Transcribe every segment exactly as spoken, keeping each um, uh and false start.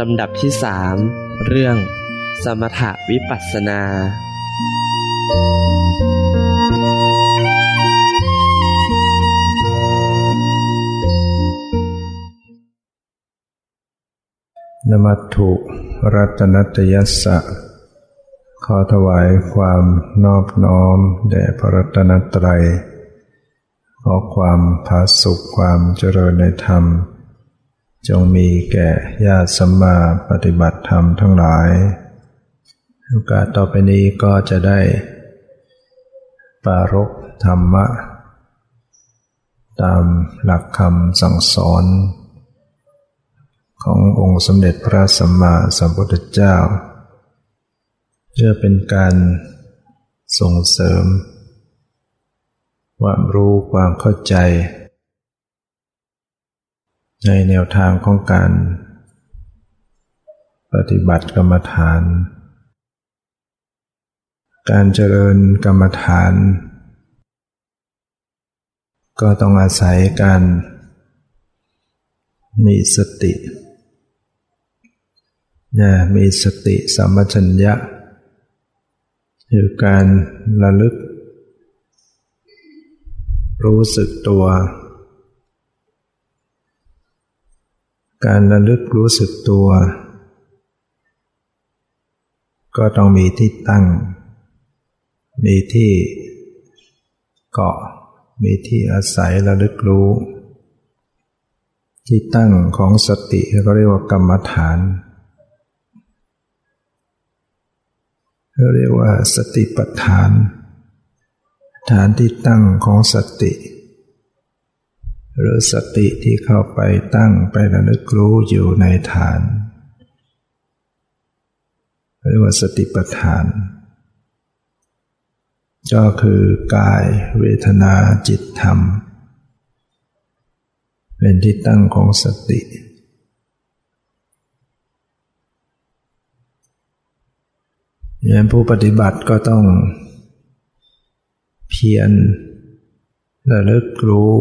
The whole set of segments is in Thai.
ลำดับที่สามเรื่องสมถวิปัสสนานมัสถุรัตนัตยัสสะขอถวายความนอบน้อมแด่พระรัตนตรัยขอความผาสุขความเจริญในธรรมจงมีแก่ญาติสัมมาปฏิบัติธรรมทั้งหลายโอกาสต่อไปนี้ก็จะได้ปารภธรรมะตามหลักคำสั่งสอนขององค์สมเด็จพระสัมมาสัมพุทธเจ้าเพื่อเป็นการส่งเสริมความรู้ความเข้าใจในแนวทางของการปฏิบัติกรรมฐานการเจริญกรรมฐานก็ต้องอาศัยการมีสตินะมีสติสัมปชัญญะคือการระลึกรู้สึกตัวการระลึกรู้สึกตัวก็ต้องมีที่ตั้งมีที่เกาะมีที่อาศัยระลึกรู้ที่ตั้งของสติก็เรียกว่ากรรมฐานเรียกว่าสติปัฏฐานฐานที่ตั้งของสติหรือสติที่เข้าไปตั้งไประลึกรู้อยู่ในฐานเรียกว่าสติปัฏฐานก็คือกายเวทนาจิตธรรมเป็นที่ตั้งของสติอย่างผู้ปฏิบัติก็ต้องเพียรระลึกรู้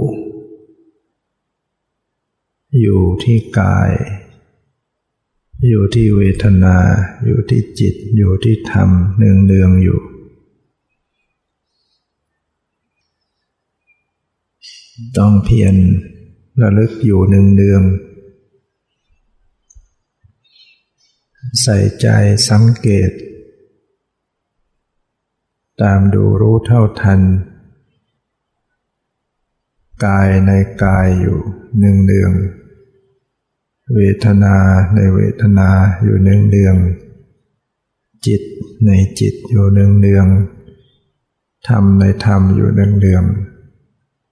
อยู่ที่กายอยู่ที่เวทนาอยู่ที่จิตอยู่ที่ธรรมเนืองๆอยู่ต้องเพียรระลึกอยู่เนืองๆใส่ใจสังเกตตามดูรู้เท่าทันกายในกายอยู่เนืองๆเวทนาในเวทนาอยู่เนืองๆจิตในจิตอยู่เนืองๆธรรมในธรรมอยู่เนือง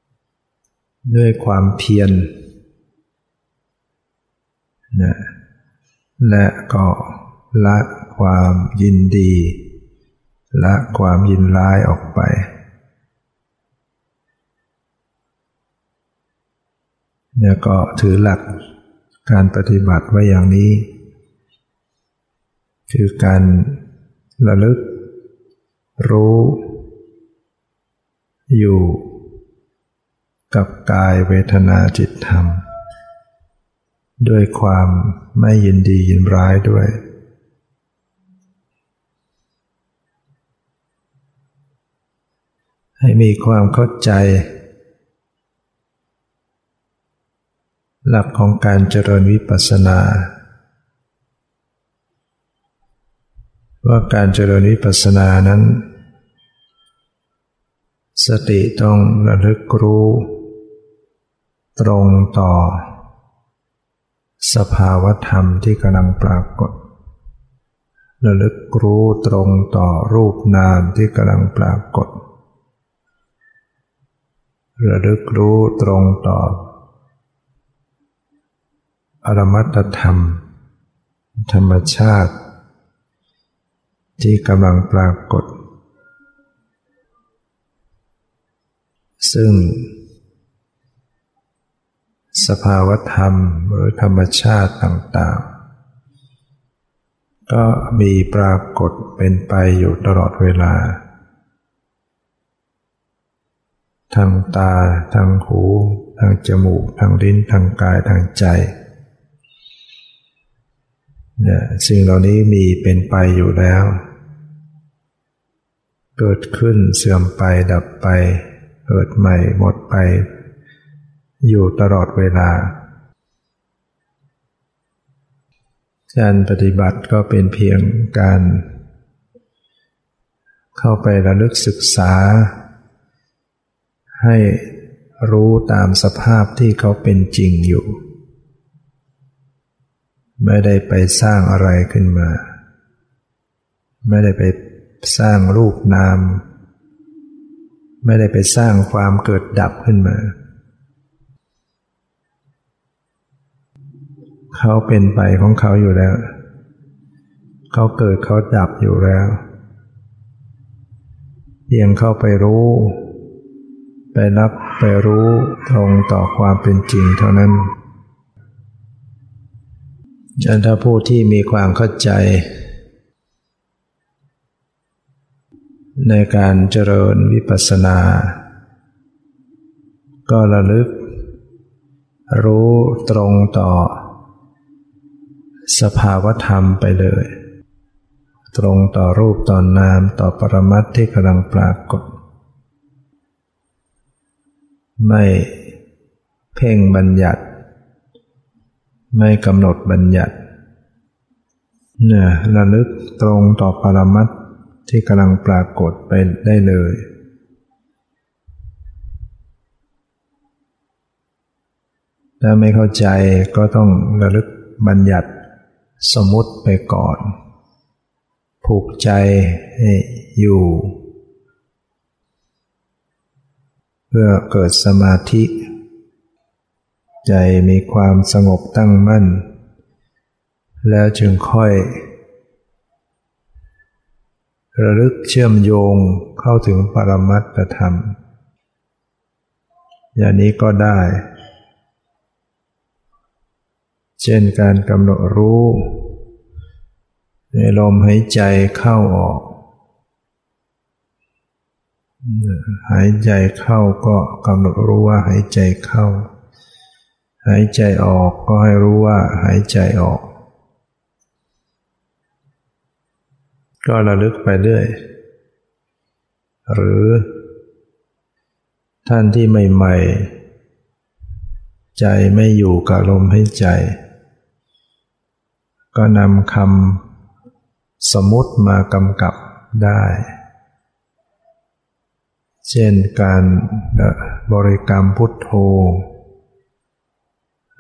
ๆด้วยความเพียรนะและก็ละความยินดีละความยินร้ายออกไปแล้วก็ถือหลักการปฏิบัติไว้อย่างนี้คือการระลึกรู้อยู่กับกายเวทนาจิตธรรมด้วยความไม่ยินดียินร้ายด้วยให้มีความเข้าใจหลักของการเจริญวิปัสสนาว่าการเจริญวิปัสสนานั้นสติต้องระลึกรู้ตรงต่อสภาวะธรรมที่กำลังปรากฏระลึกรู้ตรงต่อรูปนามที่กำลังปรากฏระลึกรู้ตรงต่ออรมัตถธรรมธรรมชาติที่กำลังปรากฏซึ่งสภาวธรรมหรือธรรมชาติต่างๆก็มีปรากฏเป็นไปอยู่ตลอดเวลาทางตาทางหูทางจมูกทางลิ้นทางกายทางใจ สิ่งเหล่านี้มีเป็นไปอยู่แล้วเกิดขึ้นเสื่อมไปดับไปเกิดใหม่หมดไปอยู่ตลอดเวลาการปฏิบัติก็เป็นเพียงการเข้าไประลึกศึกษาให้รู้ตามสภาพที่เขาเป็นจริงอยู่ไม่ได้ไปสร้างอะไรขึ้นมาไม่ได้ไปสร้างรูปนามไม่ได้ไปสร้างความเกิดดับขึ้นมาเขาเป็นไปของเขาอยู่แล้วเขาเกิดเขาดับอยู่แล้วเพียงเข้าไปรู้ไปรับไปรู้ตรงต่อความเป็นจริงเท่านั้นดังถ้าผู้ที่มีความเข้าใจในการเจริญวิปัสสนาก็ระลึกรู้ตรงต่อสภาวธรรมไปเลยตรงต่อรูปต่อนามต่อปรมัตถ์ที่กำลังปรากฏไม่เพ่งบัญญัติไม่กำหนดบัญญัติเนี่ยระลึกตรงต่อปรมัตถ์ที่กำลังปรากฏไปได้เลยถ้าไม่เข้าใจก็ต้องระลึกบัญญัติสมมุติไปก่อนผูกใจให้อยู่เพื่อเกิดสมาธิใจมีความสงบตั้งมั่นแล้วจึงค่อยระลึกเชื่อมโยงเข้าถึงปรมัตถธรรมอย่างนี้ก็ได้เช่นการกำหนดรู้ในลมหายใจเข้าออกหายใจเข้าก็กำหนดรู้ว่าหายใจเข้าหายใจออกก็ให้รู้ว่าหายใจออกก็ระลึกไปเรื่อยหรือท่านที่ใหม่ๆใจไม่อยู่กับลมหายใจก็นำคำสมมุติมากำกับได้เช่นการบริกรรมพุทโธ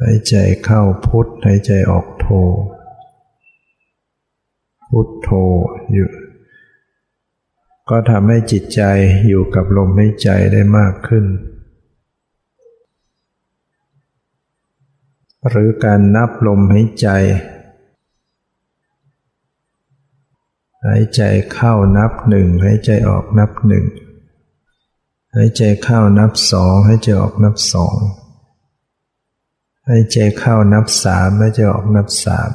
หายใจเข้าพุทหายใจออกโธพุทโธอยู่ก็ทำให้จิตใจอยู่กับลมหายใจได้มากขึ้นหรือการนับลมหายใจหายใจเข้านับหนึ่งหายใจออกนับหนึ่งหายใจเข้านับสองหายใจออกนับสองหายใจเข้านับสามหายใจออกนับสาม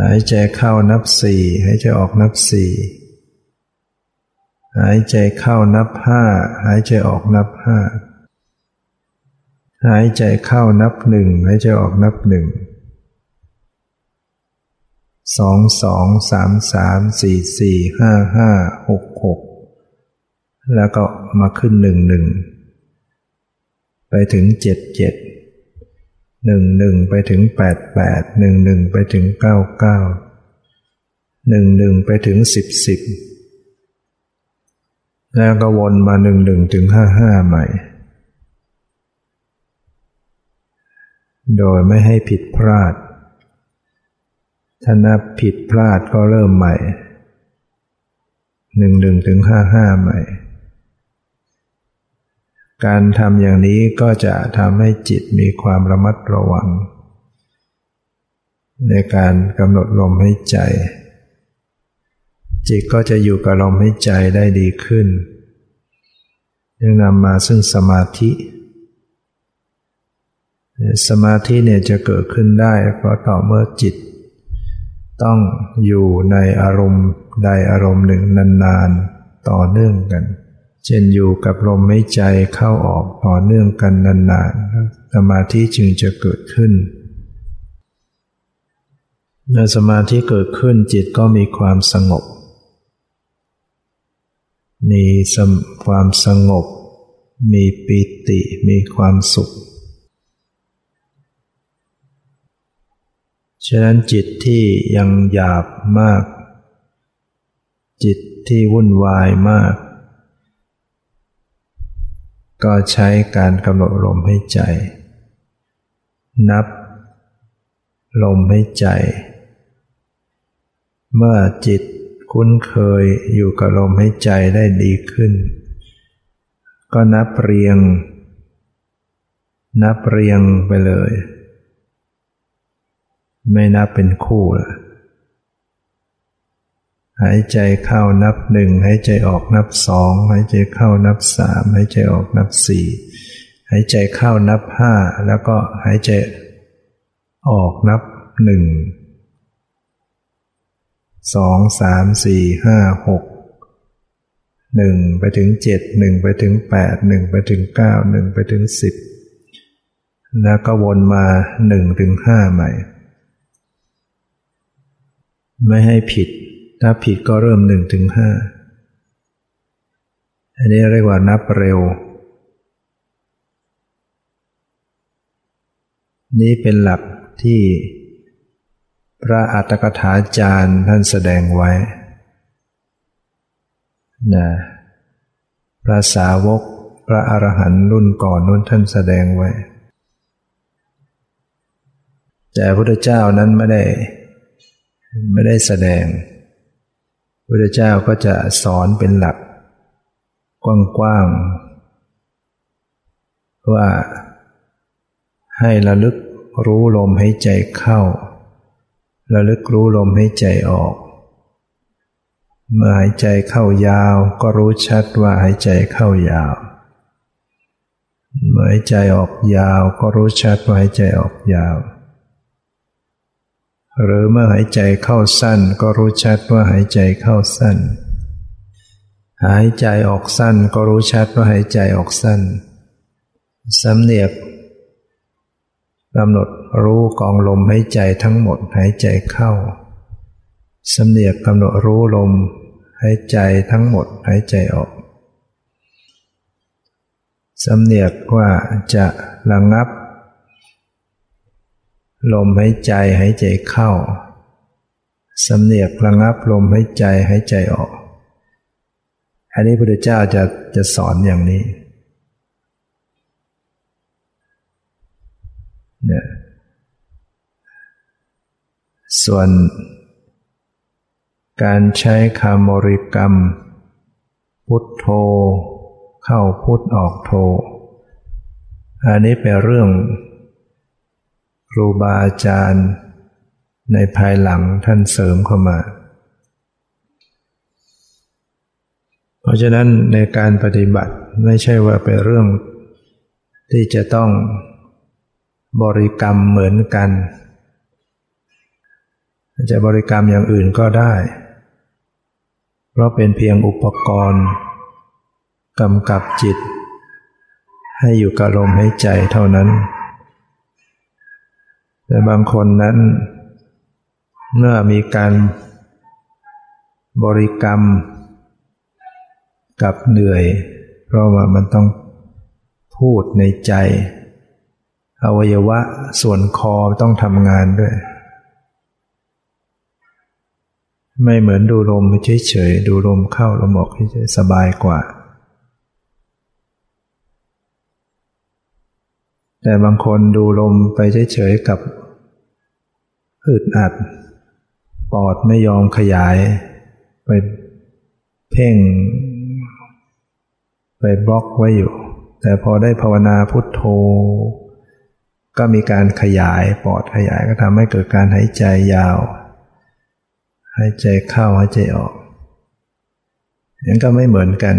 หายใจเข้านับสี่หายใจออกนับสี่หายใจเข้านับห้าหายใจออกนับห้าหายใจเข้านับหนึ่งหายใจออกนับหนึ่งสองสองสามสามสี่สี่ห้าห้าหกหกแล้วก็มาขึ้นหนึ่งหนึ่งไปถึงเจ็ดเจ็ดหนึ่งหนึ่งไปถึงแปดแปดหนึ่งหนึ่งไปถึงเก้าเก้าหนึ่งหนึ่งไปถึงสิบสิบแล้วก็วนมาหนึ่งหนึ่งถึงห้าห้าใหม่โดยไม่ให้ผิดพลาดถ้านับผิดพลาดก็เริ่มใหม่หนึ่งหนึ่งถึงห้าห้าใหม่การทำอย่างนี้ก็จะทำให้จิตมีความระมัดระวังในการกำหนดลมหายใจจิตก็จะอยู่กับลมหายใจได้ดีขึ้นยังนำมาซึ่งสมาธิสมาธิเนี่ยจะเกิดขึ้นได้เพราะต่อเมื่อจิตต้องอยู่ในอารมณ์ใดอารมณ์หนึ่งนานๆต่อเนื่องกันเช่นอยู่กับลมหายใจเข้าออกต่อเนื่องกันนานๆสมาธิจึงจะเกิดขึ้น เมื่อสมาธิเกิดขึ้นจิตก็มีความสงบมีความสงบมีปิติมีความสุขฉะนั้นจิตที่ยังหยาบมากจิตที่วุ่นวายมากก็ใช้การกำหนดลมหายใจนับลมหายใจเมื่อจิตคุ้นเคยอยู่กับลมหายใจได้ดีขึ้นก็นับเรียงนับเรียงไปเลยไม่นับเป็นคู่ละหายใจเข้านับหนึ่งหายใจออกนับสองหายใจเข้านับสามหายใจออกนับสี่หายใจเข้านับห้าแล้วก็หายใจออกนับหนึ่งสองสามสี่ห้าหกหนึ่งไปถึงเจ็ดหนึ่งไปถึงแปดหนึ่งไปถึงเก้าหนึ่งไปถึงสิบแล้วก็วนมาหนึ่งถึงห้าใหม่ไม่ให้ผิดถ้าผิดก็เริ่มหนึ่งถึงห้าอันนี้เรียกว่านับเร็วนี้เป็นหลักที่พระอัตถกถาจารย์ท่านแสดงไว้นะพระสาวกพระอรหันต์รุ่นก่อนนู้นท่านแสดงไว้แต่พระพุทธเจ้านั้นไม่ได้ไม่ได้แสดงพระพุทธเจ้าก็จะสอนเป็นหลักกว้างๆว่าให้ระลึกรู้ลมหายใจเข้าระลึกรู้ลมหายใจออกเมื่อหายใจเข้ายาวก็รู้ชัดว่าหายใจเข้ายาวเมื่อหายใจออกยาวก็รู้ชัดว่าหายใจออกยาวหรือเมื่อหายใจเข้าสั้นก็รู้ชัดว่าหายใจเข้าสั้นหายใจออกสั้นก็รู้ชัดว่าหายใจออกสั้นสำเนียกกำหนดรู้กองลมหายใจทั้งหมดหายใจเข้าสำเนียกกำหนดรู้ลมหายใจทั้งหมดหายใจออกสำเนียกว่าจะระงับลมหายใจหายใจเข้าสำเนียกระงับลมหายใจหายใจออกอันนี้พระพุทธเจ้าจะจะสอนอย่างนี้เนี่ยส่วนการใช้คำบริกรรมพุทโธเข้าพุทออกโธอันนี้เป็นเรื่องครูบาอาจารย์ในภายหลังท่านเสริมเข้ามาเพราะฉะนั้นในการปฏิบัติไม่ใช่ว่าเป็นเรื่องที่จะต้องบริกรรมเหมือนกันจะบริกรรมอย่างอื่นก็ได้เพราะเป็นเพียงอุปกรณ์กำกับจิตให้อยู่กับลมหายใจเท่านั้นแต่บางคนนั้นเมื่อมีการบริกรรมกับเหนื่อยเพราะว่ามันต้องพูดในใจอวัยวะส่วนคอต้องทำงานด้วยไม่เหมือนดูลมเฉยๆดูลมเข้าลมออกเฉยๆสบายกว่าแต่บางคนดูลมไปเฉยๆกับอึดอัดปอดไม่ยอมขยายไปเพ่งไปบล็อกไว้อยู่แต่พอได้ภาวนาพุทโธก็มีการขยายปอดขยายก็ทำให้เกิดการหายใจยาวหายใจเข้าหายใจออกอย่างก็ไม่เหมือนกัน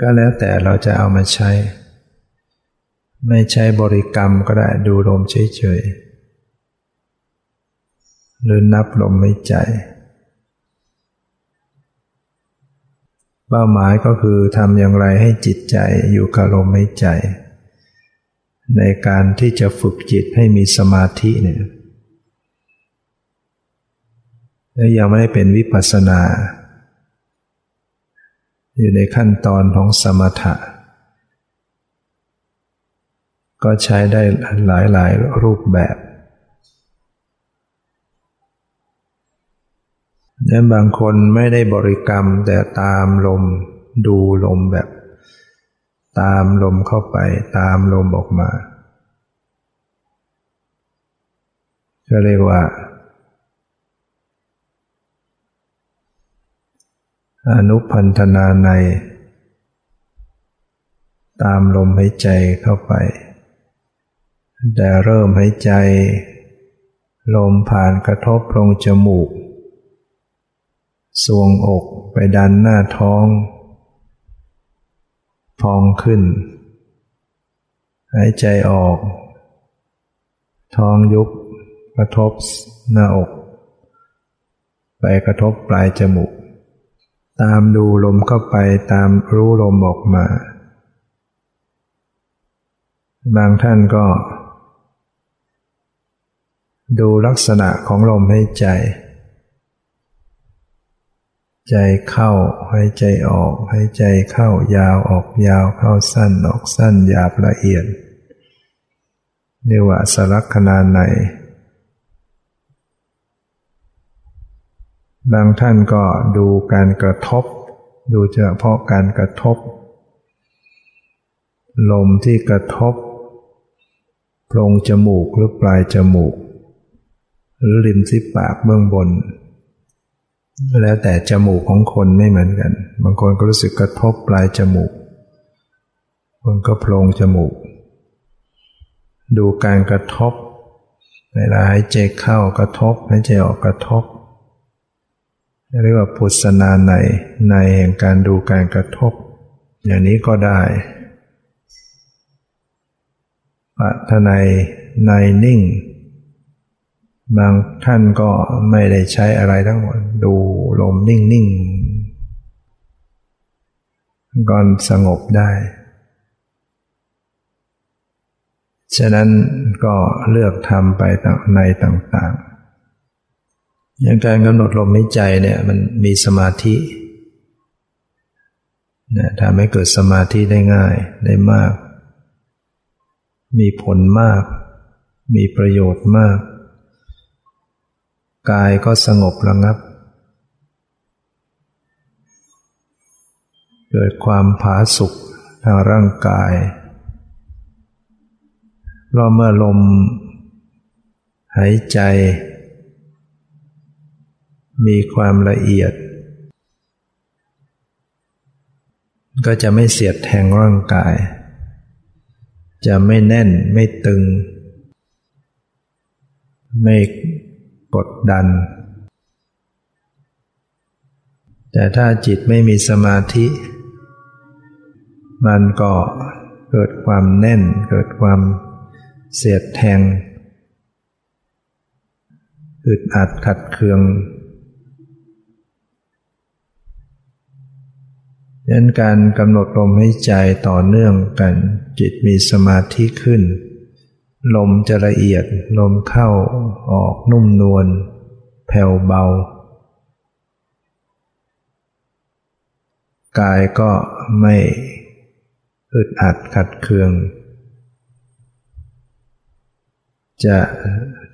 ก็แล้วแต่เราจะเอามาใช้ไม่ใช้บริกรรมก็ได้ดูลมเฉยๆหรือนับลมหายใจเป้าหมายก็คือทำอย่างไรให้จิตใจอยู่กับลมหายใจ ในการที่จะฝึกจิตให้มีสมาธิเนี่ยและยังไม่ได้เป็นวิปัสสนาอยู่ในขั้นตอนของสมถะก็ใช้ได้หลายๆรูปแบบและบางคนไม่ได้บริกรรมแต่ตามลมดูลมแบบตามลมเข้าไปตามลมออกมาก็เรียกว่าอนุพันธนาในตามลมหายใจเข้าไปแต่เริ่มหายใจลมผ่านกระทบโพรงจมูกสวงอกไปดันหน้าท้องพองขึ้นหายใจออกท้องยุบกระทบหน้าอกไปกระทบปลายจมูกตามดูลมเข้าไปตามรู้ลมออกมาบางท่านก็ดูลักษณะของลมหายใจใจเข้าหายใจออกหายใจเข้ายาวออกยาวเข้าสั้นออกสั้นหยาบละเอียดเรียกว่าสลักขณาในบางท่านก็ดูการกระทบดูเฉพาะการกระทบลมที่กระทบโพรงจมูกหรือปลายจมูกหรือริมฝีปากเบื้องบนแล้วแต่จมูกของคนไม่เหมือนกันบางคนก็รู้สึกกระทบปลายจมูกบางคนก็โพรงจมูกดูการกระทบเวลาหายใจเข้ากระทบหายใจออกกระทบเรียกว่าพุทธนาในในแห่งการดูการกระทบอย่างนี้ก็ได้ปัทนัยในนิ่งบางท่านก็ไม่ได้ใช้อะไรทั้งหมดดูลมนิ่งๆก็สงบได้ฉะนั้นก็เลือกทำไปในต่างๆอย่างการกำหนดลมหายใจเนี่ยมันมีสมาธินะทำให้เกิดสมาธิได้ง่ายได้มากมีผลมากมีประโยชน์มากกายก็สงบระงับเกิดความผาสุกทางร่างกายเพราะเมื่อลมหายใจมีความละเอียดก็จะไม่เสียดแทงร่างกายจะไม่แน่นไม่ตึงไม่กดดันแต่ถ้าจิตไม่มีสมาธิมันก็เกิดความแน่นเกิดความเสียดแทงอึดอัดขัดเคืองดังนั้นการกำหนดลมหายใจต่อเนื่องกันจิตมีสมาธิขึ้นลมจะละเอียดลมเข้าออกนุ่มนวลแผ่วเบากายก็ไม่อึดอัดขัดเคืองจะ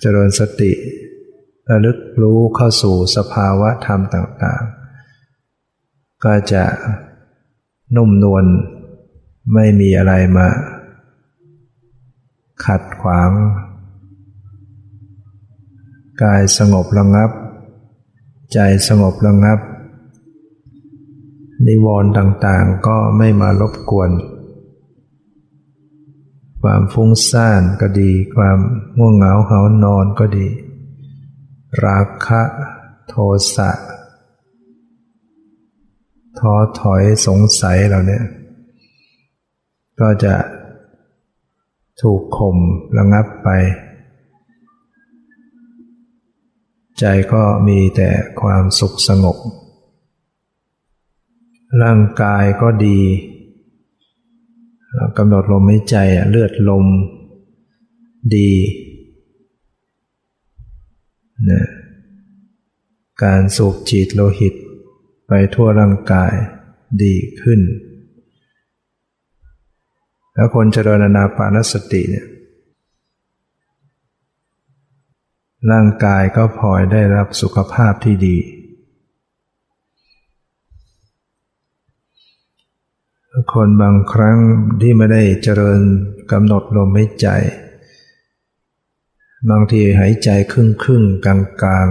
เจริญสติระลึกรู้เข้าสู่สภาวะธรรมต่างๆก็จะนุ่มนวลไม่มีอะไรมาขัดขวางกายสงบระงับใจสงบระงับนิวรณ์ต่างๆก็ไม่มารบกวนความฟุ้งซ่านก็ดีความง่วงเหงาหาวนอนก็ดีราคะโทสะท้อถอยสงสัยเราเนี่ยก็จะถูกข่มระงับไปใจก็มีแต่ความสุขสงบร่างกายก็ดีกำหนดลมหายใจเลือดลม ดีนะการสูบฉีดโลหิตไปทั่วร่างกายดีขึ้นแล้วคนเจริญอานาปานสติเนี่ยร่างกายก็พลอยได้รับสุขภาพที่ดีคนบางครั้งที่ไม่ได้เจริญกำหนดลมหายใจบางทีหายใจครึ่งครึ่งกลางกลาง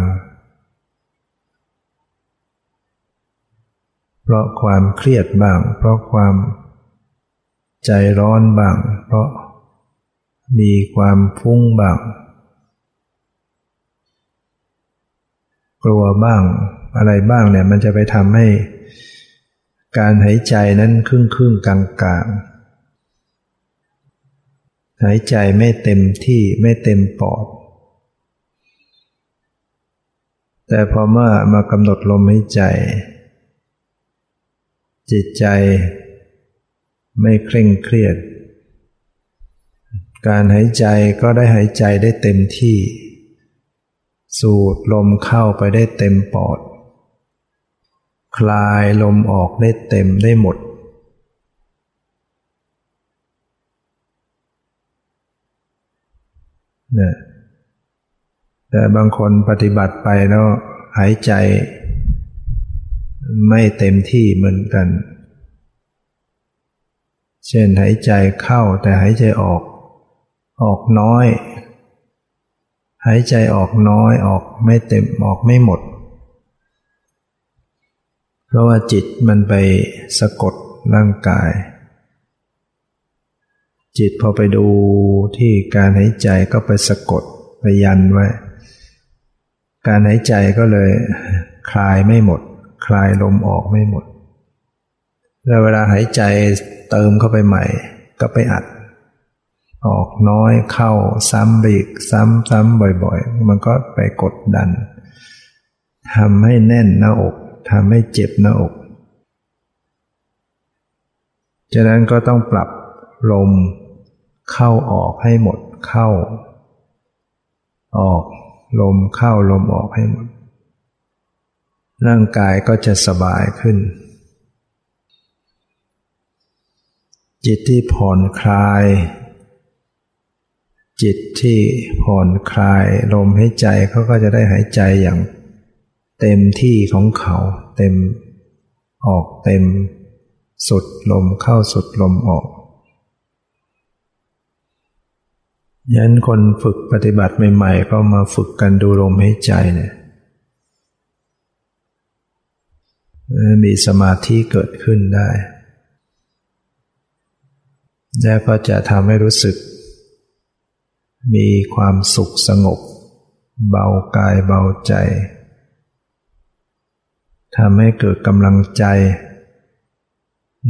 เพราะความเครียดบ้างเพราะความใจร้อนบ้างเพราะมีความฟุ้งบ้างกลัวบ้างอะไรบ้างเนี่ยมันจะไปทำให้การหายใจนั้นครึ่งครึ่งกลางกลางหายใจไม่เต็มที่ไม่เต็มปอดแต่พอเมื่อมากำหนดลมหายใจจิตใจไม่เคร่งเครียดการหายใจก็ได้หายใจได้เต็มที่สูดลมเข้าไปได้เต็มปอดคลายลมออกได้เต็มได้หมดนะแต่บางคนปฏิบัติไปแล้วหายใจไม่เต็มที่เหมือนกันเช่นหายใจเข้าแต่หายใจออกออกน้อยหายใจออกน้อยออกไม่เต็มออกไม่หมดเพราะว่าจิตมันไปสะกดร่างกายจิตพอไปดูที่การหายใจก็ไปสะกดไปยันไว้การหายใจก็เลยคลายไม่หมดคลายลมออกไม่หมดแล้วเวลาหายใจเติมเข้าไปใหม่ก็ไปอัดออกน้อยเข้าซ้ำไปอีกซ้ำๆบ่อยๆมันก็ไปกดดันทำให้แน่นหน้าอกทำให้เจ็บหน้าอกฉะนั้นก็ต้องปรับลมเข้าออกให้หมดเข้าออกลมเข้าลมออกให้หมดร่างกายก็จะสบายขึ้นจิตที่ผ่อนคลายจิตที่ผ่อนคลายลมหายใจเขาก็จะได้หายใจอย่างเต็มที่ของเขาเต็มออกเต็มสุดลมเข้าสุดลมออกยันคนฝึกปฏิบัติใหม่ๆก็มาฝึกกันดูลมหายใจเนี่ยมีสมาธิเกิดขึ้นได้แล้วก็จะทำให้รู้สึกมีความสุขสงบเบากายเบาใจทำให้เกิดกำลังใจ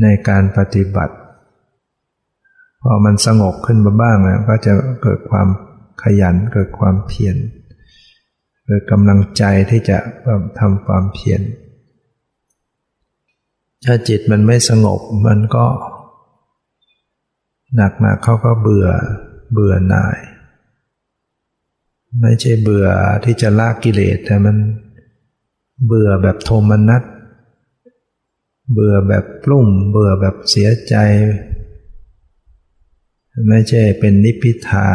ในการปฏิบัติพอมันสงบขึ้นมาบ้างแล้วก็จะเกิดความขยันเกิดความเพียรเกิดกำลังใจที่จะทำความเพียรถ้าจิตมันไม่สงบมันก็หนักๆเขาก็เบื่อเบื่อหน่ายไม่ใช่เบื่อที่จะละกิเลสแต่มันเบื่อแบบโทมนัสเบื่อแบบปลุ่มเบื่อแบบเสียใจไม่ใช่เป็นนิพพิทา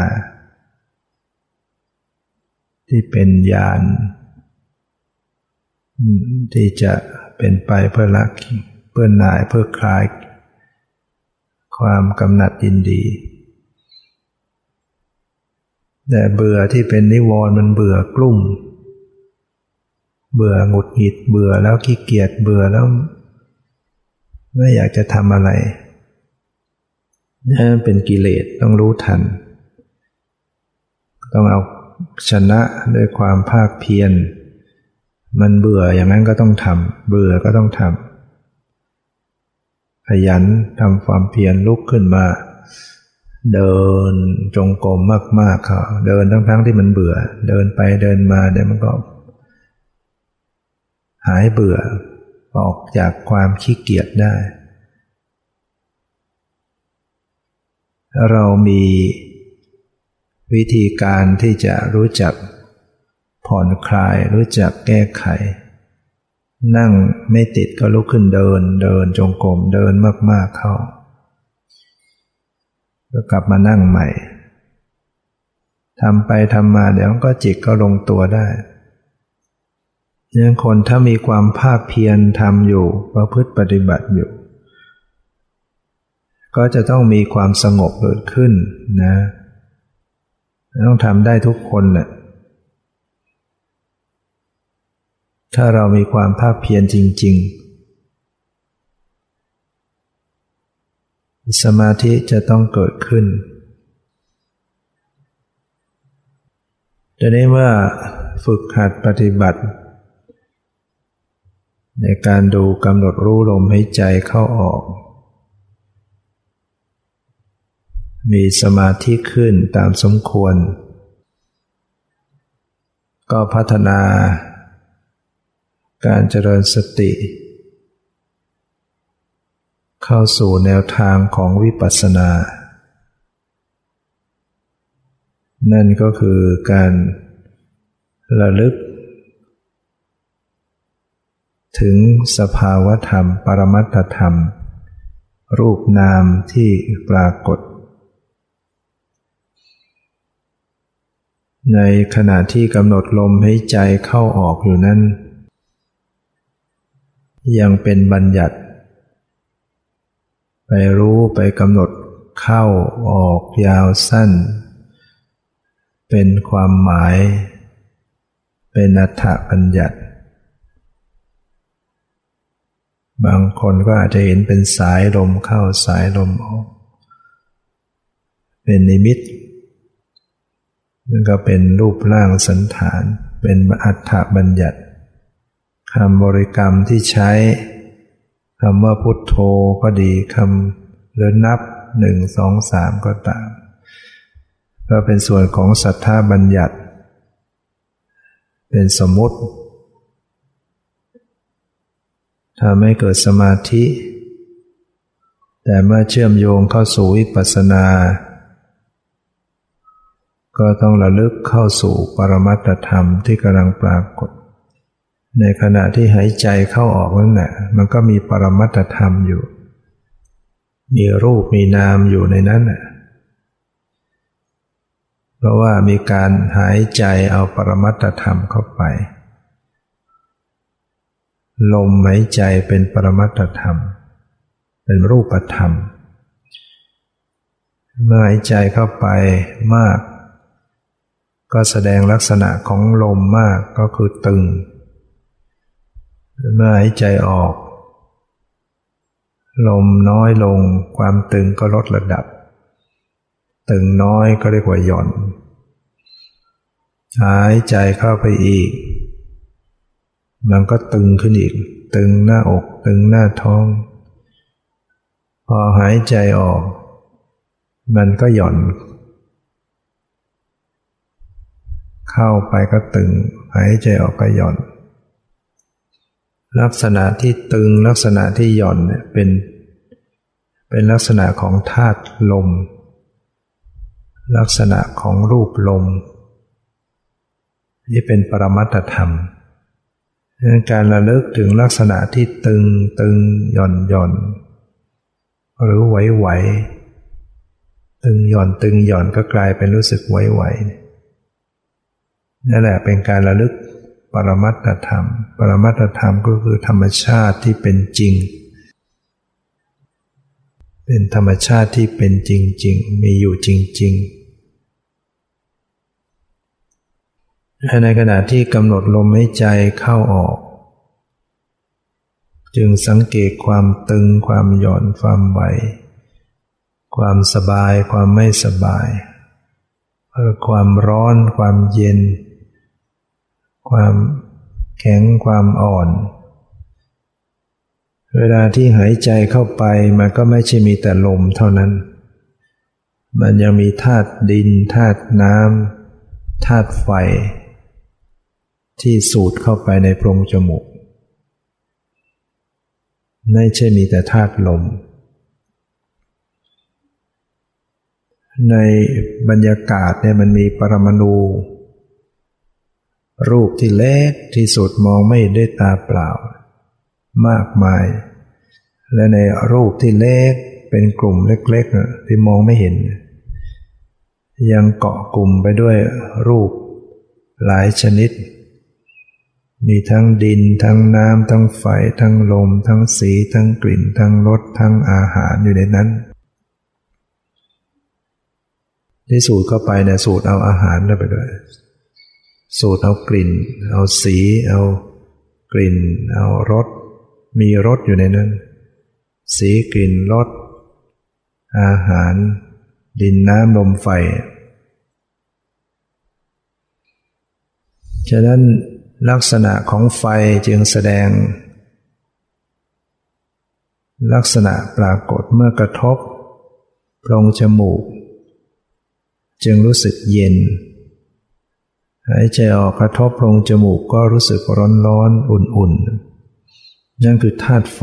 ที่เป็นญาณที่จะเป็นไปเพื่อละเพื่อหน่ายเพื่อคลายความกำหนัดยินดีแต่เบื่อที่เป็นนิวรณ์มันเบื่อกลุ่มเบื่อหงุดหงิดเบื่อแล้วขี้เกียจเบื่อแล้วไม่อยากจะทำอะไรนั่นเป็นกิเลสต้องรู้ทันต้องเอาชนะด้วยความภาคเพียรมันเบื่ออย่างนั้นก็ต้องทำเบื่อก็ต้องทำขยันทำความเพียรลุกขึ้นมาเดินจงกรมมากๆค่ะเดินทั้งๆที่มันเบื่อเดินไปเดินมาเดี๋ยวมันก็หายเบื่อออกจากความขี้เกียจได้เรามี วิธีการที่จะรู้จักผ่อนคลายรู้จักแก้ไขนั่งไม่ติดก็ลุกขึ้นเดินเดินจงกรมเดินมากๆเข้าก็กลับมานั่งใหม่ทำไปทำมาเดี๋ยวก็จิตก็ลงตัวได้ยังคนถ้ามีความภาคเพียรทำอยู่ประพฤติปฏิบัติอยู่ก็จะต้องมีความสงบเกิดขึ้นนะต้องทำได้ทุกคนแหละถ้าเรามีความภาคเพียรจริงๆสมาธิจะต้องเกิดขึ้นจะได้เมื่อฝึกหัดปฏิบัติในการดูกำหนดรู้ลมหายใจเข้าออกมีสมาธิขึ้นตามสมควรก็พัฒนาการเจริญสติเข้าสู่แนวทางของวิปัสสนานั่นก็คือการระลึกถึงสภาวธรรมปรมัตถธรรมรูปนามที่ปรากฏในขณะที่กำหนดลมหายใจเข้าออกอยู่นั้นยังเป็นบัญญัติไปรู้ไปกำหนดเข้าออกยาวสั้นเป็นความหมายเป็นอรรถบัญญัติบางคนก็อาจจะเห็นเป็นสายลมเข้าสายลมออกเป็นนิมิตนั่นก็เป็นรูปร่างสันฐานเป็นอรรถบัญญัติคำบริกรรมที่ใช้คำว่าพุทโธก็ดีคำหรือนับหนึ่งสองสามก็ตามก็เป็นส่วนของสัทธาบัญญัติเป็นสมมุติทำให้เกิดสมาธิแต่เมื่อเชื่อมโยงเข้าสู่วิปัสสนาก็ต้องระลึกเข้าสู่ปรมัตถธรรมที่กำลังปรากฏในขณะที่หายใจเข้าออกนั่นแหละมันก็มีปรมัตถธรรมอยู่มีรูปมีนามอยู่ในนั้นน่ะเพราะว่ามีการหายใจเอาปรมัตถธรรมเข้าไปลมหายใจเป็นปรมัตถธรรมเป็นรูปธรรมเมื่อหายใจเข้าไปมากก็แสดงลักษณะของลมมากก็คือตึงเมื่อหายใจออกลมน้อยลงความตึงก็ลดระดับตึงน้อยก็เรียกว่าหย่อนหายใจเข้าไปอีกมันก็ตึงขึ้นอีกตึงหน้าอกตึงหน้าท้องพอหายใจออกมันก็หย่อนเข้าไปก็ตึงหายใจออกก็หย่อนลักษณะที่ตึงลักษณะที่หย่อนเนี่ยเป็นเป็นลักษณะของธาตุลมลักษณะของรูปลมนี่เป็นปรมัตถธรรมการระลึกถึงลักษณะที่ตึงตึงหย่อนหย่อนหรือไหวไหวตึงหย่อนตึงหย่อนก็กลายเป็นรู้สึกไหวไหวนั่นแหละเป็นการระลึกปรมัตถธรรมปรมัตถธรรมก็คือธรรมชาติที่เป็นจริงเป็นธรรมชาติที่เป็นจริงๆมีอยู่จริงๆในขณะที่กำหนดลมหายใจเข้าออกจึงสังเกตความตึงความหย่อนความไหวความสบายความไม่สบายความร้อนความเย็นความแข็งความอ่อนเวลาที่หายใจเข้าไปมันก็ไม่ใช่มีแต่ลมเท่านั้นมันยังมีธาตุดินธาตุน้ำธาตุไฟที่สูดเข้าไปในโพรงจมูกไม่ใช่มีแต่ธาตุลม ในบรรยากาศเนี่ยมันมีปรมาณูรูปที่เล็กที่สุดมองไม่ได้ตาเปล่ามากมายและในรูปที่เล็กเป็นกลุ่มเล็กๆที่มองไม่เห็นยังเกาะกลุ่มไปด้วยรูปหลายชนิดมีทั้งดินทั้งน้ำทั้งไฟทั้งลมทั้งสีทั้งกลิ่นทั้งรสทั้งอาหารอยู่ในนั้นที่สูดเข้าไปเนี่ยสูดเอาอาหารเข้าไปด้วยสูดเอากลิ่นเอาสีเอากลิ่นเอารสมีรสอยู่ในนั้นสีกลิ่นรสอาหารดินน้ำลมไฟฉะนั้นลักษณะของไฟจึงแสดงลักษณะปรากฏเมื่อกระทบโพรงจมูกจึงรู้สึกเย็นหายใจออกกระทบโพรงจมูกก็รู้สึกร้อนร้อนอุ่นๆนั่นคือธาตุไฟ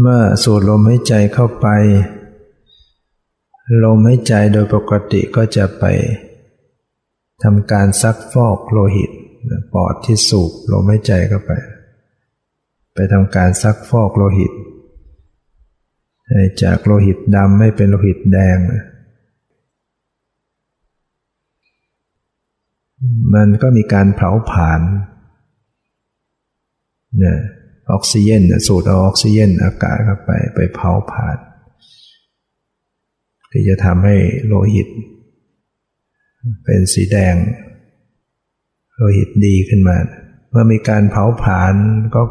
เมื่อสูดลมหายใจเข้าไปลมหายใจโดยปกติก็จะไปทำการซักฟอกโลหิตปอดที่สูบลมหายใจเข้าไปไปทำการซักฟอกโลหิตจากโลหิตดำให้เป็นโลหิตแดงมันก็มีการเผาผลาญนะออกซิเจนสูดเอาออกซิเจนอากาศเข้าไปไปเผาผลาญที่จะทำให้โลหิตเป็นสีแดงโลหิตดีขึ้นมาเมื่อมีการเผาผลาญก็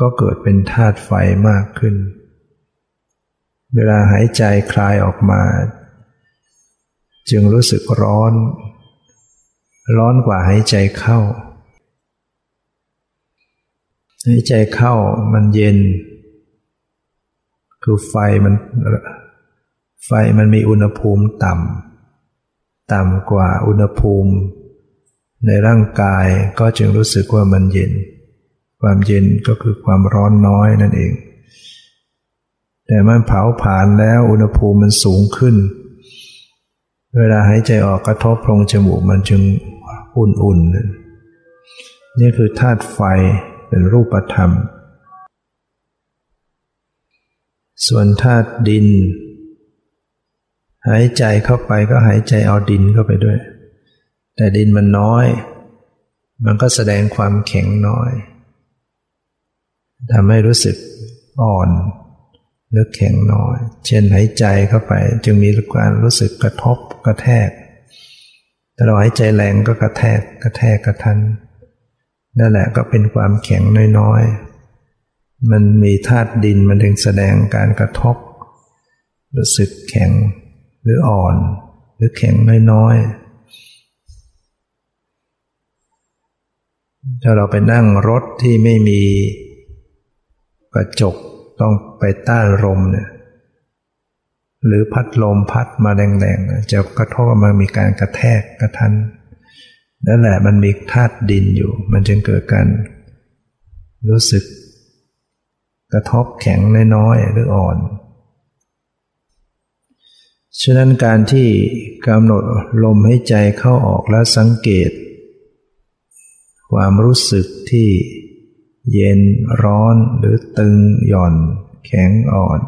ก็เกิดเป็นธาตุไฟมากขึ้นเวลาหายใจคลายออกมาจึงรู้สึกร้อนร้อนกว่าหายใจเข้าหายใจเข้ามันเย็นคือไฟมันไฟมันมีอุณหภูมิต่ำต่ำกว่าอุณหภูมิในร่างกายก็จึงรู้สึกว่ามันเย็นความเย็นก็คือความร้อนน้อยนั่นเองแต่มันเผาผลาญแล้วอุณหภูมิมันสูงขึ้นเวลาหายใจออกกระทบโพรงจมูกมันจึงอุ่นๆนี่คือธาตุไฟเป็นรูปธรรมส่วนธาตุดินหายใจเข้าไปก็หายใจเอาดินเข้าไปด้วยแต่ดินมันน้อยมันก็แสดงความแข็งน้อยทำให้รู้สึกอ่อนหรือแข็งน้อยเช่นหายใจเข้าไปจึงมีการรู้สึกกระทบกระแทกแต่เราหายใจแรงก็กระแทกกระแทกกระทันนั่นแหละก็เป็นความแข็งน้อยๆมันมีธาตุดินมันถึงแสดงการกระทบรู้สึกแข็งหรืออ่อนหรือแข็งน้อยๆถ้าเราไปนั่งรถที่ไม่มีกระจกต้องไปต้านลมเนี่ยหรือพัดลมพัดมาแรงๆจะกระทบมามีการกระแทกกระทันนั่นแหละมันมีธาตุดินอยู่มันจึงเกิดการรู้สึกกระทบแข็งน้อยๆหรืออ่อนฉะนั้นการที่กำหนดลมหายใจเข้าออกและสังเกตความรู้สึกที่เย็นร้อนหรือตึงหย่อนแข็งอ่อน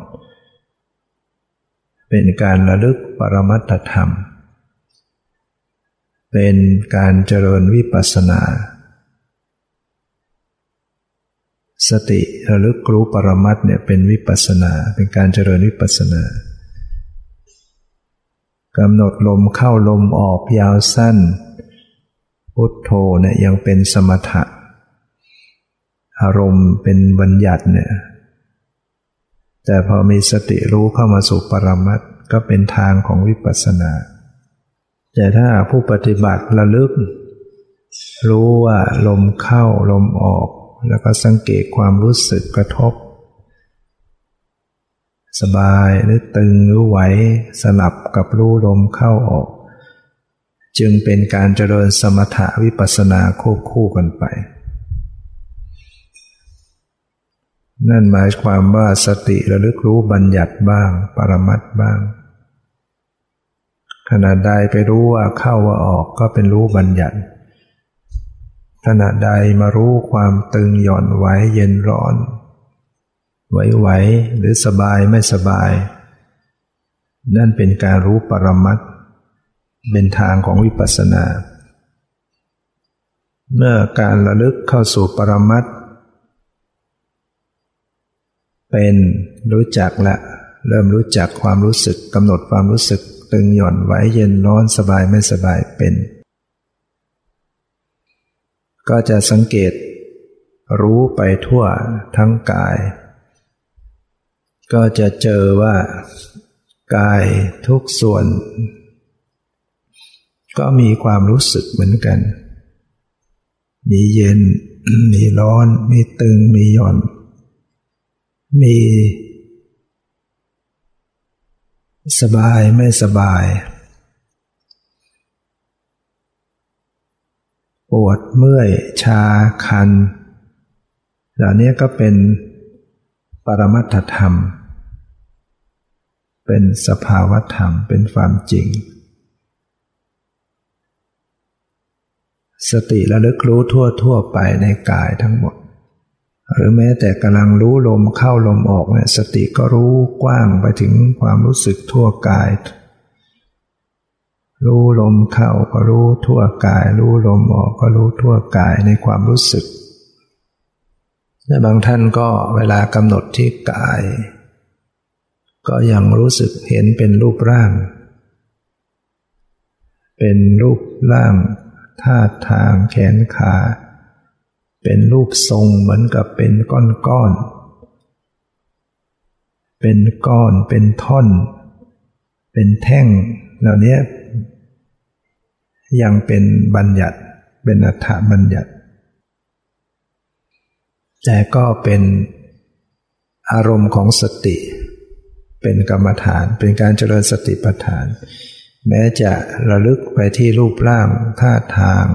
เป็นการระลึกปรมัตถธรรมเป็นการเจริญวิปัสสนาสติระลึกรู้ปรมัตถ์เนี่ยเป็นวิปัสสนาเป็นการเจริญวิปัสสนากำหนดลมเข้าลมออกยาวสั้นพุทโธเนี่ยยังเป็นสมถะอารมณ์เป็นบัญญัติเนี่ยแต่พอมีสติรู้เข้ามาสู่ปรมัตถ์ก็เป็นทางของวิปัสสนาแต่ถ้าผู้ปฏิบัติระลึกรู้ว่าลมเข้าลมออกแล้วก็สังเกตความรู้สึกกระทบสบายหรือตึงหรือไหวสลับกับรู้ลมเข้าออกจึงเป็นการเจริญสมถะวิปัสสนาควบคู่กันไป นั่นหมายความว่าสติระลึกรู้บัญญัติบ้างปรมัตถ์บ้างขณะใดไปรู้ว่าเข้าว่าออกก็เป็นรู้บัญญัติขณะใดมารู้ความตึงหย่อนไหวเย็นร้อนไหวๆหรือสบายไม่สบายนั่นเป็นการรู้ปรมัตถ์เป็นทางของวิปัสสนาเมื่อการระลึกเข้าสู่ปรมัตถ์เป็นรู้จักละเริ่มรู้จักความรู้สึกกำหนดความรู้สึกตึงหย่อนไหวเย็นร้อนสบายไม่สบายเป็นก็จะสังเกตรู้ไปทั่วทั้งกายก็จะเจอว่ากายทุกส่วนก็มีความรู้สึกเหมือนกันมีเย็นมีร้อนมีตึงมีหย่อนมีสบายไม่สบายปวดเมื่อยชาคันเหล่านี้ก็เป็นปรมัตถธรรมเป็นสภาวธรรมเป็นความจริงสติระลึกรู้ทั่วทั่วไปในกายทั้งหมดหรือแม้แต่กำลังรู้ลมเข้าลมออกเนี่ยสติก็รู้กว้างไปถึงความรู้สึกทั่วกายรู้ลมเข้าก็รู้ทั่วกายรู้ลมออกก็รู้ทั่วกายในความรู้สึกและบางท่านก็เวลากำหนดที่กายก็ยังรู้สึกเห็นเป็นรูปร่างเป็นรูปร่างท่าทางแขนขาเป็นรูปทรงเหมือนกับเป็นก้อนๆเป็นก้อนเป็นท่อนเป็นแท่งเหล่านี้ยังเป็นบัญญัติเป็นอัฏฐบัญญัติแต่ก็เป็นอารมณ์ของสติเป็นกรรมฐานเป็นการเจริญสติปัฏฐานแม้จะระลึกไปที่รูปร่างท่าทาง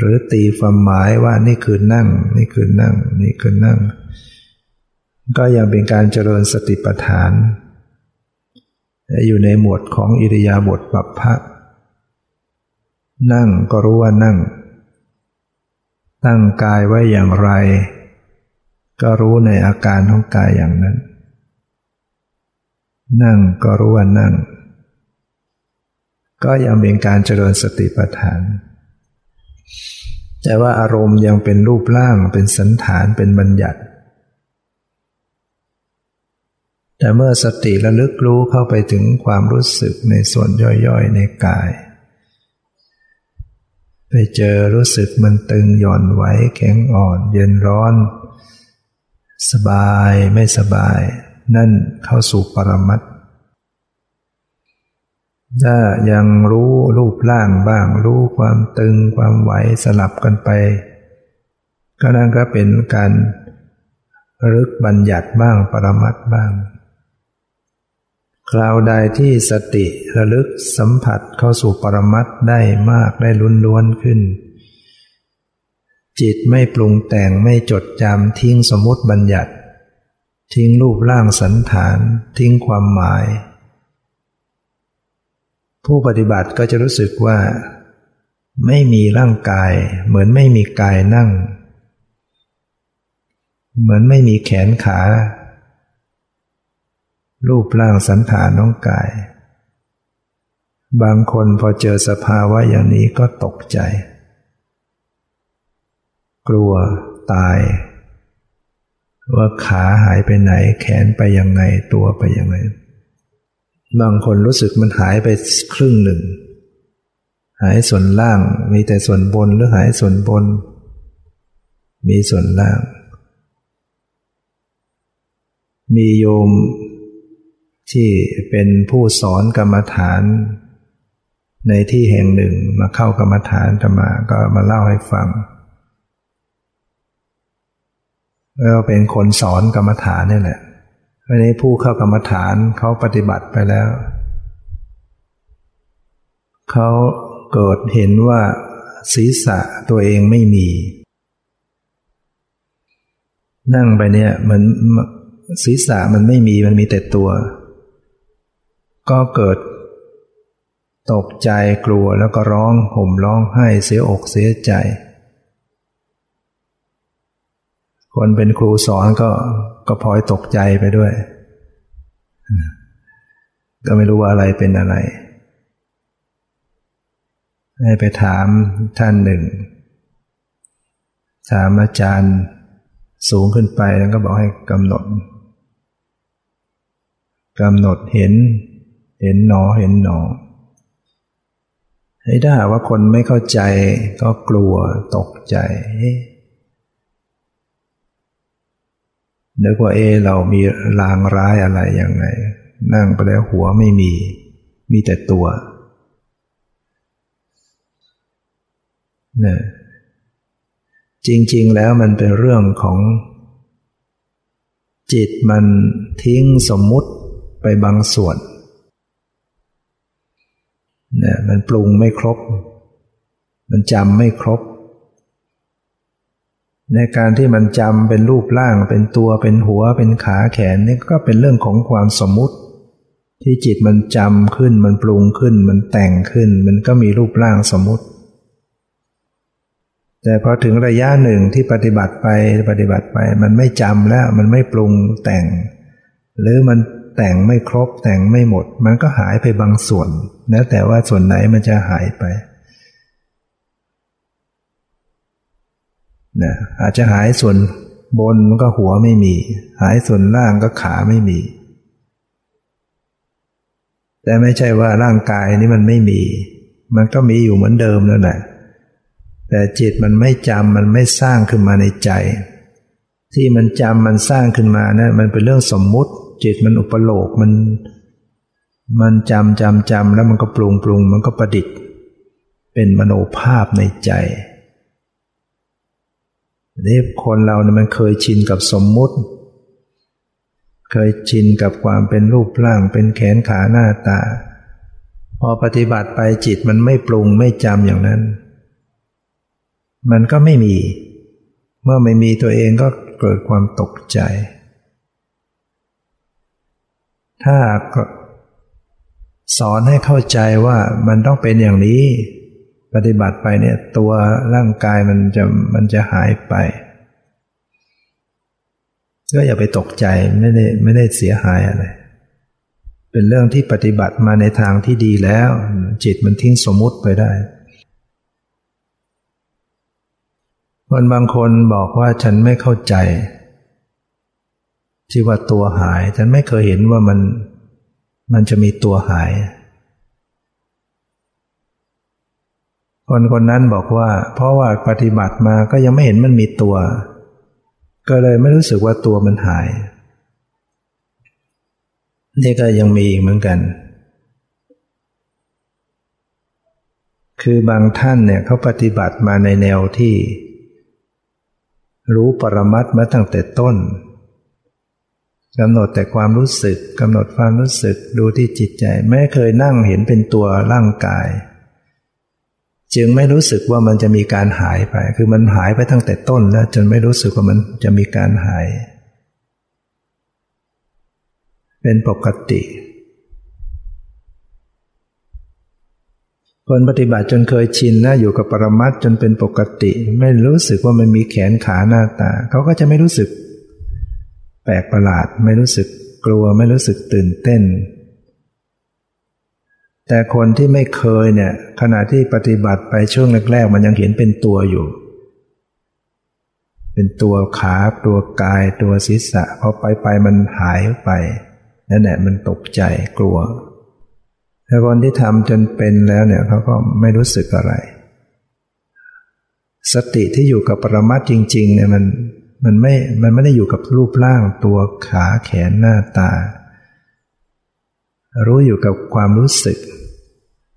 หรือตีความหมายว่านี่คือนั่งนี่คือนั่งนี่คือนั่งก็ยังเป็นการเจริญสติปัฏฐานอยู่ในหมวดของอิริยาบถปัปพะนั่งก็รู้ว่านั่งตั้งกายไว้อย่างไรก็รู้ในอาการของกายอย่างนั้นนั่งก็รู้ว่านั่งก็ยังเป็นการเจริญสติปัฏฐานแต่ว่าอารมณ์ยังเป็นรูปร่างเป็นสันฐานเป็นบัญญัติแต่เมื่อสติระลึกรู้เข้าไปถึงความรู้สึกในส่วนย่อยๆในกายไปเจอรู้สึกมันตึงหย่อนไหวแข็งอ่อนเย็นร้อนสบายไม่สบายนั่นเข้าสู่ปรมัตถ์ถ้ายังรู้รูปร่างบ้างรู้ความตึงความไหวสลับกันไปก็นั่นก็เป็นการระลึกบัญญัติบ้างปรมัตถ์บ้างคราวใดที่สติระลึกสัมผัสเข้าสู่ปรมัตถ์ได้มากได้ล้วนๆขึ้นจิตไม่ปรุงแต่งไม่จดจำทิ้งสมมุติบัญญัติทิ้งรูปร่างสันฐานทิ้งความหมายผู้ปฏิบัติก็จะรู้สึกว่าไม่มีร่างกายเหมือนไม่มีกายนั่งเหมือนไม่มีแขนขารูปร่างสันฐานของกายบางคนพอเจอสภาวะอย่างนี้ก็ตกใจกลัวตายว่าขาหายไปไหนแขนไปยังไงตัวไปยังไงบางคนรู้สึกมันหายไปครึ่งหนึ่งหายส่วนล่างมีแต่ส่วนบนหรือหายส่วนบนมีส่วนล่างมีโยมที่เป็นผู้สอนกรรมฐานในที่แห่งหนึ่งมาเข้ากรรมฐานธรรมะก็มาเล่าให้ฟังแล้วเป็นคนสอนกรรมฐานนี่แหละอันนี้ผู้เข้ากรรมฐานเขาปฏิบัติไปแล้วเขาเกิดเห็นว่าศีรษะตัวเองไม่มี นั่งไปเนี่ยมันศีรษะมันไม่มีมันมีแต่ตัวก็เกิดตกใจกลัวแล้วก็ร้องห่มร้องไห้เสียอกเสียใจคนเป็นครูสอนก็ก็พลอยตกใจไปด้วยก็ไม่รู้ว่าอะไรเป็นอะไรให้ไปถามท่านหนึ่งถามอาจารย์สูงขึ้นไปแล้วก็บอกให้กำหนดกำหนดเห็นเห็นหนอเห็นหนอให้ถ้าหากว่าคนไม่เข้าใจก็กลัวตกใจนึกว่าเอเรามีลางร้ายอะไรยังไงนั่งไปแล้วหัวไม่มีมีแต่ตัวนะจริงๆแล้วมันเป็นเรื่องของจิตมันทิ้งสมมุติไปบางส่วนนะมันปรุงไม่ครบมันจำไม่ครบในการที่มันจำเป็นรูปร่างเป็นตัวเป็นหัวเป็นขาแขนนี่ก็เป็นเรื่องของความสมมุติที่จิตมันจำขึ้นมันปรุงขึ้นมันแต่งขึ้นมันก็มีรูปร่างสมมุติแต่พอถึงระยะหนึ่งที่ปฏิบัติไปปฏิบัติไปมันไม่จำแล้วมันไม่ปรุงแต่งหรือมันแต่งไม่ครบแต่งไม่หมดมันก็หายไปบางส่วนแล้วแต่ว่าส่วนไหนมันจะหายไปนะอาจจะหายส่วนบนก็หัวไม่มีหายส่วนล่างก็ขาไม่มีแต่ไม่ใช่ว่าร่างกายนี้มันไม่มีมันก็มีอยู่เหมือนเดิมแล้วนะแต่จิตมันไม่จำมันไม่สร้างขึ้นมาในใจที่มันจำมันสร้างขึ้นมานะมันเป็นเรื่องสมมุติจิตมันอุปโลกมันมันจำจำจำแล้วมันก็ปรุงปรุงมันก็ประดิษฐ์เป็นมโนภาพในใจนี่คนเราเนี่ยมันเคยชินกับสมมุติเคยชินกับความเป็นรูปร่างเป็นแขนขาหน้าตาพอปฏิบัติไปจิตมันไม่ปรุงไม่จำอย่างนั้นมันก็ไม่มีเมื่อไม่มีตัวเองก็เกิดความตกใจถ้าสอนให้เข้าใจว่ามันต้องเป็นอย่างนี้ปฏิบัติไปเนี่ยตัวร่างกายมันจะมันจะหายไปก็อย่าไปตกใจไม่ได้ไม่ได้เสียหายอะไรเป็นเรื่องที่ปฏิบัติมาในทางที่ดีแล้วจิตมันทิ้งสมมุติไปได้คนบางคนบอกว่าฉันไม่เข้าใจที่ว่าตัวหายฉันไม่เคยเห็นว่ามันมันจะมีตัวหายคนคนนั้นบอกว่าเพราะว่าปฏิบัติมาก็ยังไม่เห็นมันมีตัวก็เลยไม่รู้สึกว่าตัวมันหายนี่ก็ยังมีเหมือนกันคือบางท่านเนี่ยเขาปฏิบัติมาในแนวที่รู้ปรมัตถ์มาตั้งแต่ต้นกำหนดแต่ความรู้สึกกำหนดความรู้สึกดูที่จิตใจไม่เคยนั่งเห็นเป็นตัวร่างกายจึงไม่รู้สึกว่ามันจะมีการหายไปคือมันหายไปตั้งแต่ต้นแล้วจนไม่รู้สึกว่ามันจะมีการหายเป็นปกติคนปฏิบัติจนเคยชินแล้วอยู่กับปรมัตถ์จนเป็นปกติไม่รู้สึกว่ามันมีแขนขาหน้าตาเขาก็จะไม่รู้สึกแปลกประหลาดไม่รู้สึกกลัวไม่รู้สึกตื่นเต้นแต่คนที่ไม่เคยเนี่ยขณะที่ปฏิบัติไปช่วงแรกๆมันยังเห็นเป็นตัวอยู่เป็นตัวขาตัวกายตัวศีรษะพอไปไปมันหายไปนั่นแหละมันตกใจกลัวแต่คนที่ทำจนเป็นแล้วเนี่ยเขาก็ไม่รู้สึกอะไรสติที่อยู่กับปรมัตถ์จริงๆเนี่ยมันมันไม่มันไม่ได้อยู่กับรูปร่างตัวขาแขนหน้าตารู้อยู่กับความรู้สึก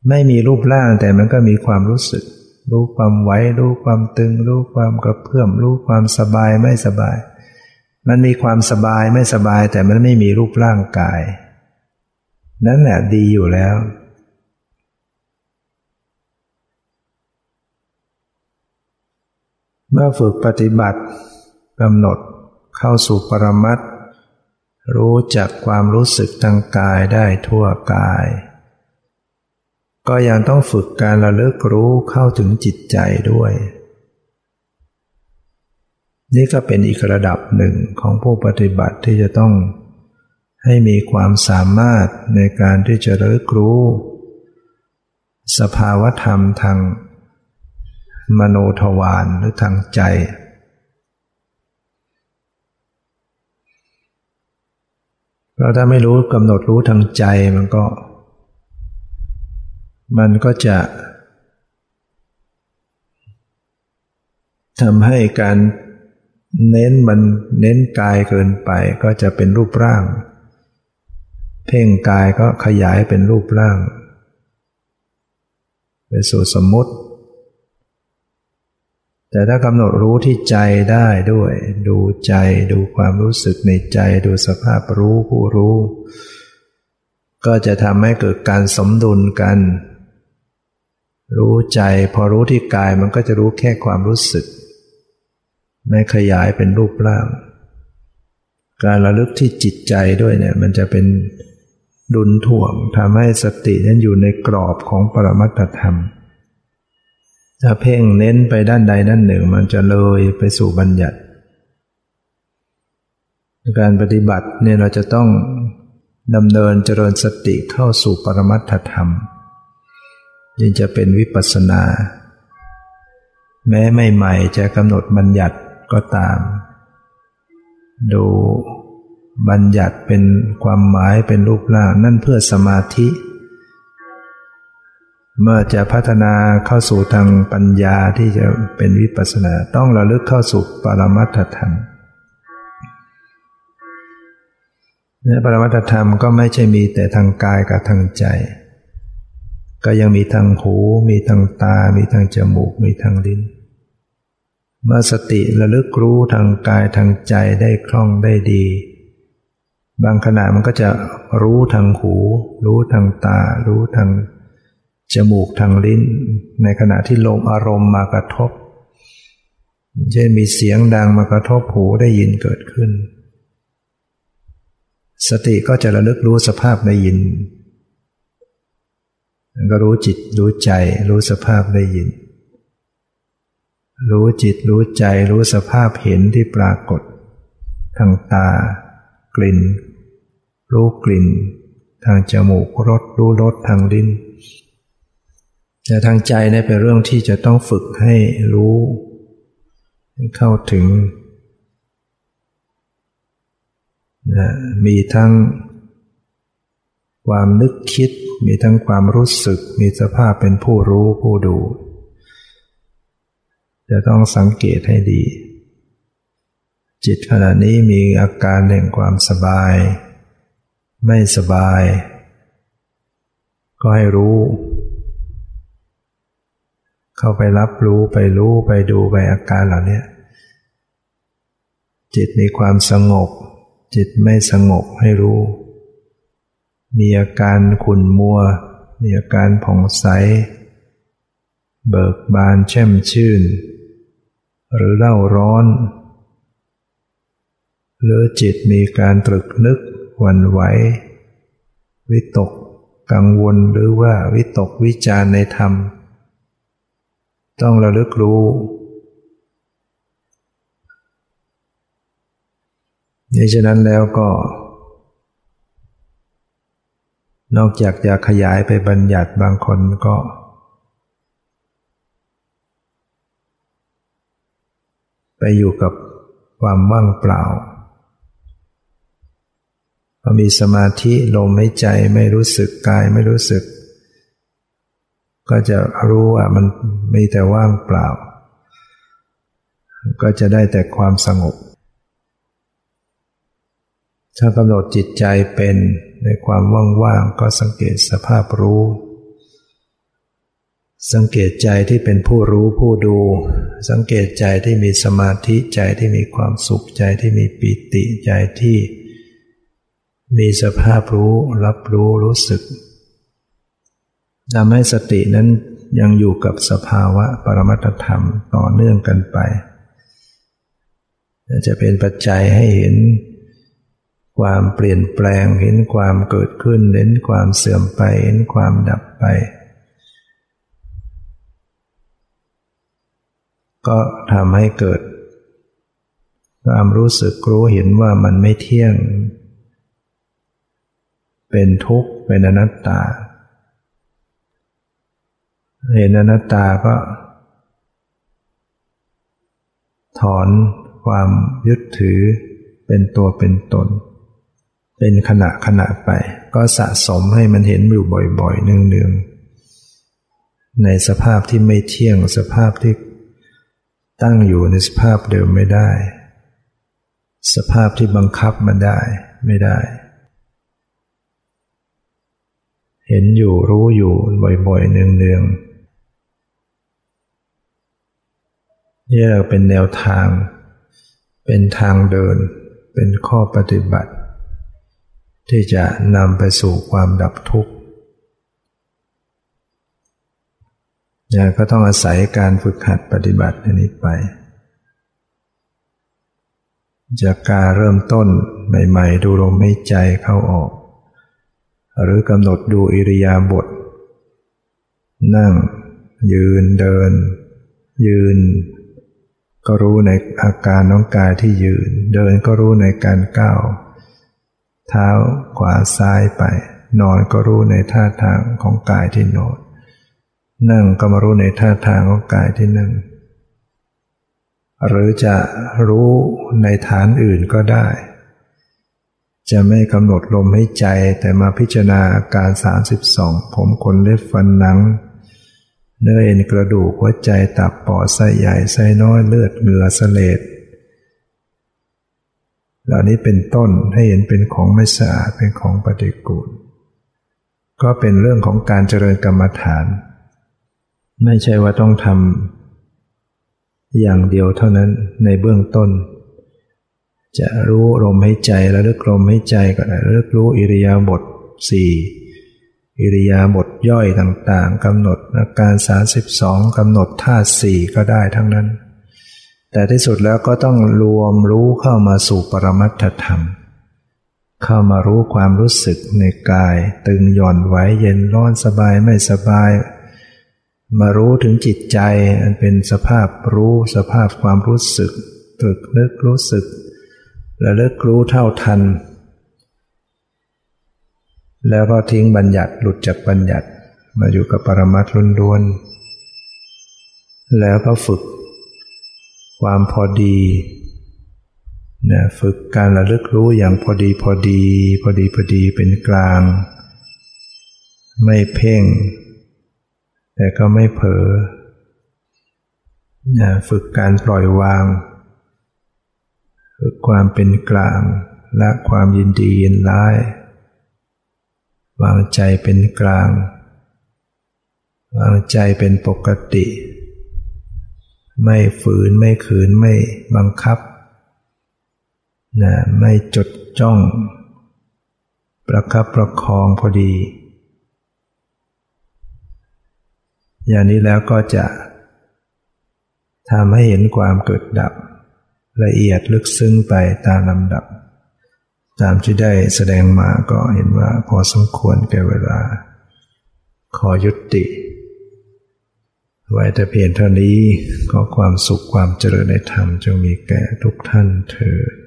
ไม่มีรูปร่างแต่มันก็มีความรู้สึกรู้ความไหวรู้ความตึงรู้ความกระเพื่อมรู้ความสบายไม่สบายมันมีความสบายไม่สบายแต่มันไม่มีรูปร่างกายนั่นแหละดีอยู่แล้วเมื่อฝึกปฏิบัติกำหนด เข้าสู่ปรมัตถ์รู้จักความรู้สึกทางกายได้ทั่วกายก็ยังต้องฝึกการระลึกรู้เข้าถึงจิตใจด้วยนี่ก็เป็นอีกระดับหนึ่งของผู้ปฏิบัติที่จะต้องให้มีความสามารถในการที่จะระลึกรู้สภาวธรรมทางมโนทวารหรือทางใจเราถ้าไม่รู้กำหนดรู้ทางใจมันก็มันก็จะทำให้การเน้นมันเน้นกายเกินไปก็จะเป็นรูปร่างเพ่งกายก็ขยายเป็นรูปร่างไปสู่สมมุติแต่ถ้ากำหนดรู้ที่ใจได้ด้วยดูใจดูความรู้สึกในใจดูสภาพรู้ผู้รู้ก็จะทำให้เกิดการสมดุลกันรู้ใจพอรู้ที่กายมันก็จะรู้แค่ความรู้สึกไม่ขยายเป็นรูปร่างการระลึกที่จิตใจด้วยเนี่ยมันจะเป็นดุลถ่วงทำให้สตินั้นอยู่ในกรอบของปรมัตถธรรมถ้าเพ่งเน้นไปด้านใดด้านหนึ่งมันจะเลยไปสู่บัญญัติการปฏิบัติเนี่ยเราจะต้องดำเนินเจริญสติเข้าสู่ปรมัตถธรรมยิ่งจะเป็นวิปัสสนาแม้ใหม่ๆจะกำหนดบัญญัติก็ตามดูบัญญัติเป็นความหมายเป็นรูปร่างนั่นเพื่อสมาธิเมื่อจะพัฒนาเข้าสู่ทางปัญญาที่จะเป็นวิปัสสนาต้องระลึกเข้าสู่ปรมัตถธรรมและปรมัตถธรรมก็ไม่ใช่มีแต่ทางกายกับทางใจก็ยังมีทางหูมีทางตามีทางจมูกมีทางลิ้นเมื่อสติระลึกรู้ทางกายทางใจได้คล่องได้ดีบางขณะมันก็จะรู้ทางหูรู้ทางตารู้ทางจมูกทางลิ้นในขณะที่ลมอารมณ์มากระทบเช่นมีเสียงดังมากระทบหูได้ยินเกิดขึ้นสติก็จะระลึกรู้สภาพได้ยินก็รู้จิตรู้ใจรู้สภาพได้ยินรู้จิตรู้ใจรู้สภาพเห็นที่ปรากฏทางตากลิ่นรู้กลิ่นทางจมูกรสรู้รสทางลิ้นแต่ทางใจเนี่ยเป็นเรื่องที่จะต้องฝึกให้รู้เข้าถึงนะมีทั้งความนึกคิดมีทั้งความรู้สึกมีสภาพเป็นผู้รู้ผู้ดูจะต้องสังเกตให้ดีจิตขณะนี้มีอาการแห่งความสบายไม่สบายก็ให้รู้เข้าไปรับรู้ไปรู้ไปดูไปอาการเหล่านี้จิตมีความสงบจิตไม่สงบให้รู้มีอาการขุ่นมัวมีอาการผ่องใสเบิกบานแช่มชื่นหรือเร่าร้อนหรือจิตมีการตรึกนึกหวั่นไหววิตกกังวลหรือว่าวิตกวิจารณ์ในธรรมต้องระลึกรู้นี่ฉะนั้นแล้วก็นอกจากจะขยายไปบัญญัติบางคนก็ไปอยู่กับความว่างเปล่าพอมีสมาธิลมหายใจไม่รู้สึกกายไม่รู้สึกก็จะรู้ว่ามันมีแต่ว่างเปล่าก็จะได้แต่ความสงบถ้ากำหนดจิตใจเป็นในความว่างๆก็สังเกตสภาพรู้สังเกตใจที่เป็นผู้รู้ผู้ดูสังเกตใจที่มีสมาธิใจที่มีความสุขใจที่มีปิติใจที่มีสภาพรู้รับรู้รู้สึกทำให้สตินั้นยังอยู่กับสภาวะปรมัตถธรรมต่อเนื่องกันไป จะเป็นปัจจัยให้เห็นความเปลี่ยนแปลงเห็นความเกิดขึ้นเห็นความเสื่อมไปเห็นความดับไปก็ทำให้เกิดความรู้สึกรู้เห็นว่ามันไม่เที่ยงเป็นทุกข์เป็นอนัตตาเห็นอนัตตาก็ถอนความยึดถือเป็นตัวเป็นตนเป็นขณะขณะไปก็สะสมให้มันเห็นอยู่บ่อยๆเนืองๆในสภาพที่ไม่เที่ยงสภาพที่ตั้งอยู่ในสภาพเดิมไม่ได้สภาพที่บังคับมันได้ไม่ได้เห็นอยู่รู้อยู่บ่อยๆเนืองๆนี่เราเป็นแนวทางเป็นทางเดินเป็นข้อปฏิบัติที่จะนำไปสู่ความดับทุกข์เนี่ยก็ต้องอาศัยการฝึกหัดปฏิบัติอันนี้ไปจากการเริ่มต้นใหม่ๆดูลมหายใจเข้าออกหรือกำหนดดูอิริยาบถนั่งยืนเดินยืนก็รู้ในอาการของกายที่ยืนเดินก็รู้ในการก้าวเท้าขวาซ้ายไปนอนก็รู้ในท่าทางของกายที่นอนนั่งก็มารู้ในท่าทางของกายที่นั่งหรือจะรู้ในฐานอื่นก็ได้จะไม่กำหนดลมหายใจแต่มาพิจารณาอาการสามสิบสองผมขนเล็บฟันหนังเนื้อเอ็นกระดูกหัวใจตับปอดไส้ใหญ่ไส้น้อยเลือดเหงื่อเสลดเหล่านี้เป็นต้นให้เห็นเป็นของไม่สะอาดเป็นของปฏิกูลก็เป็นเรื่องของการเจริญกรรมฐานไม่ใช่ว่าต้องทำอย่างเดียวเท่านั้นในเบื้องต้นจะรู้ลมหายใจระลึกลมหายใจก็ได้ระลึกรู้อิริยาบถสี่อิริยาบถย่อยต่างๆกำหนดอาการสามสิบสองกำหนดท่าสี่ก็ได้ทั้งนั้นแต่ที่สุดแล้วก็ต้องรวมรู้เข้ามาสู่ปรมัตถธรรมเข้ามารู้ความรู้สึกในกายตึงหย่อนไหวเย็นร้อนสบายไม่สบายมารู้ถึงจิตใจอันเป็นสภาพรู้สภาพความรู้สึกตรึกนึกรู้สึกระลึกรู้เท่าทันแล้วก็ทิ้งบัญญัติหลุดจากบัญญัติมาอยู่กับปรมัตถ์ล้วนๆแล้วก็ฝึกความพอดีนะฝึกการระลึกรู้อย่างพอดีพอดีพอดีพอดีเป็นกลางไม่เพ่งแต่ก็ไม่เผลอนะฝึกการปล่อยวางฝึกความเป็นกลางละความยินดียินร้ายวางใจเป็นกลางวางใจเป็นปกติไม่ฝืนไม่ขืนไม่บังคับนะไม่จดจ้องประคับประคองพอดีอย่างนี้แล้วก็จะทำให้เห็นความเกิดดับละเอียดลึกซึ้งไปตามลำดับตามที่ได้แสดงมาก็เห็นว่าพอสมควรแก่เวลาขอยุติไว้แต่เพียงเท่านี้ขอความสุขความเจริญในธรรมจงมีแก่ทุกท่านเถิด